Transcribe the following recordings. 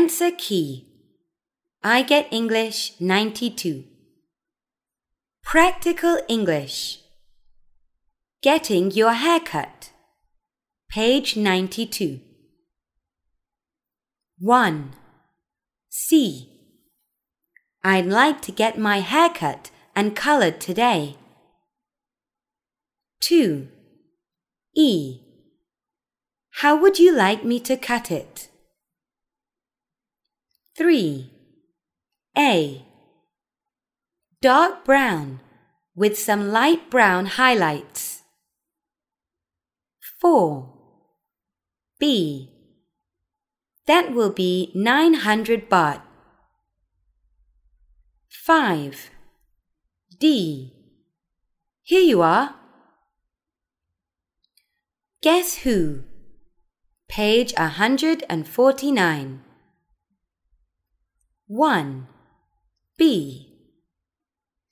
Answer key. I get English 92. Practical English. Getting your haircut. Page 92. 1. C. I'd like to get my haircut and colored today. 2. E. How would you like me to cut it? 3. A. Dark brown with some light brown highlights. 4. B. That will be 900 baht. 5. D. Here you are. Guess who? Page 149. 1. B.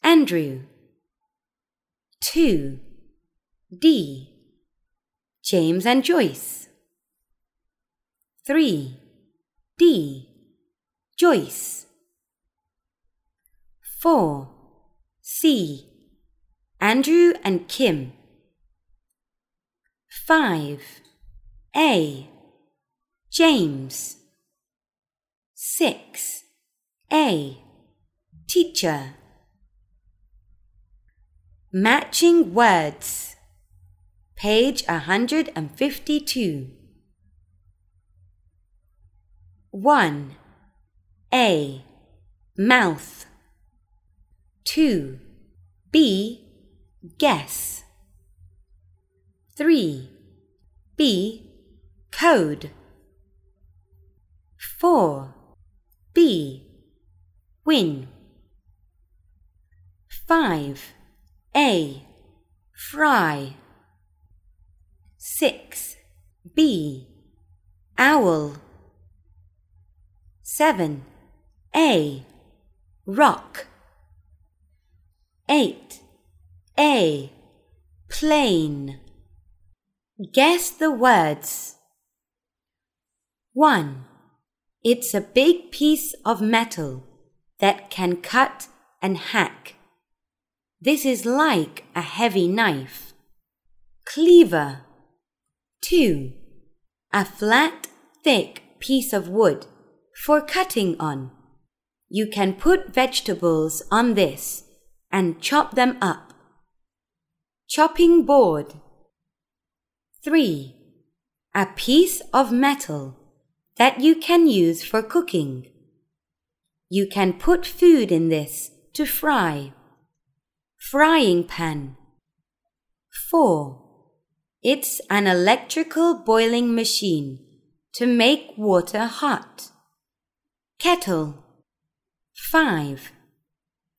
Andrew. 2. D. James and Joyce. 3. D. Joyce. 4. C. Andrew and Kim. 5. A. James. 6. A. Teacher. Matching words. Page 152. 1. A. Mouth. 2. B. Guess. 3. B. Code. 4. B. Win. 5. A. Fry. 6. B. Owl. 7. A. Rock. 8. A. Plane. Guess the words. 1. It's a big piece of metal that can cut and hack. This is like a heavy knife. Cleaver. 2. A flat, thick piece of wood for cutting on. You can put vegetables on this and chop them up. Chopping board. 3. A piece of metal that you can use for cooking. You can put food in this to fry. Frying pan. 4. It's an electrical boiling machine to make water hot. Kettle. 5.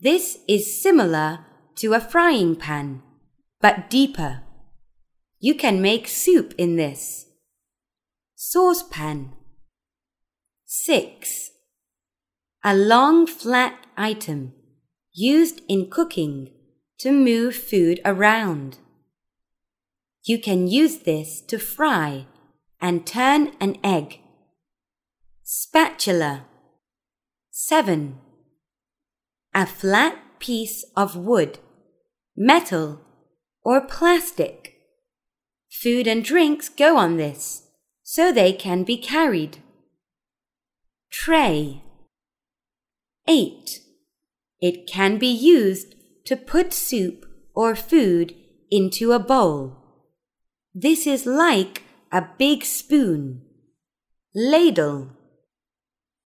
This is similar to a frying pan, but deeper. You can make soup in this. Saucepan. 6. A long flat item used in cooking to move food around. You can use this to fry and turn an egg. Spatula. 7. A flat piece of wood, metal, or plastic. Food and drinks go on this, so they can be carried. Tray. 8. It can be used to put soup or food into a bowl. This is like a big spoon. Ladle.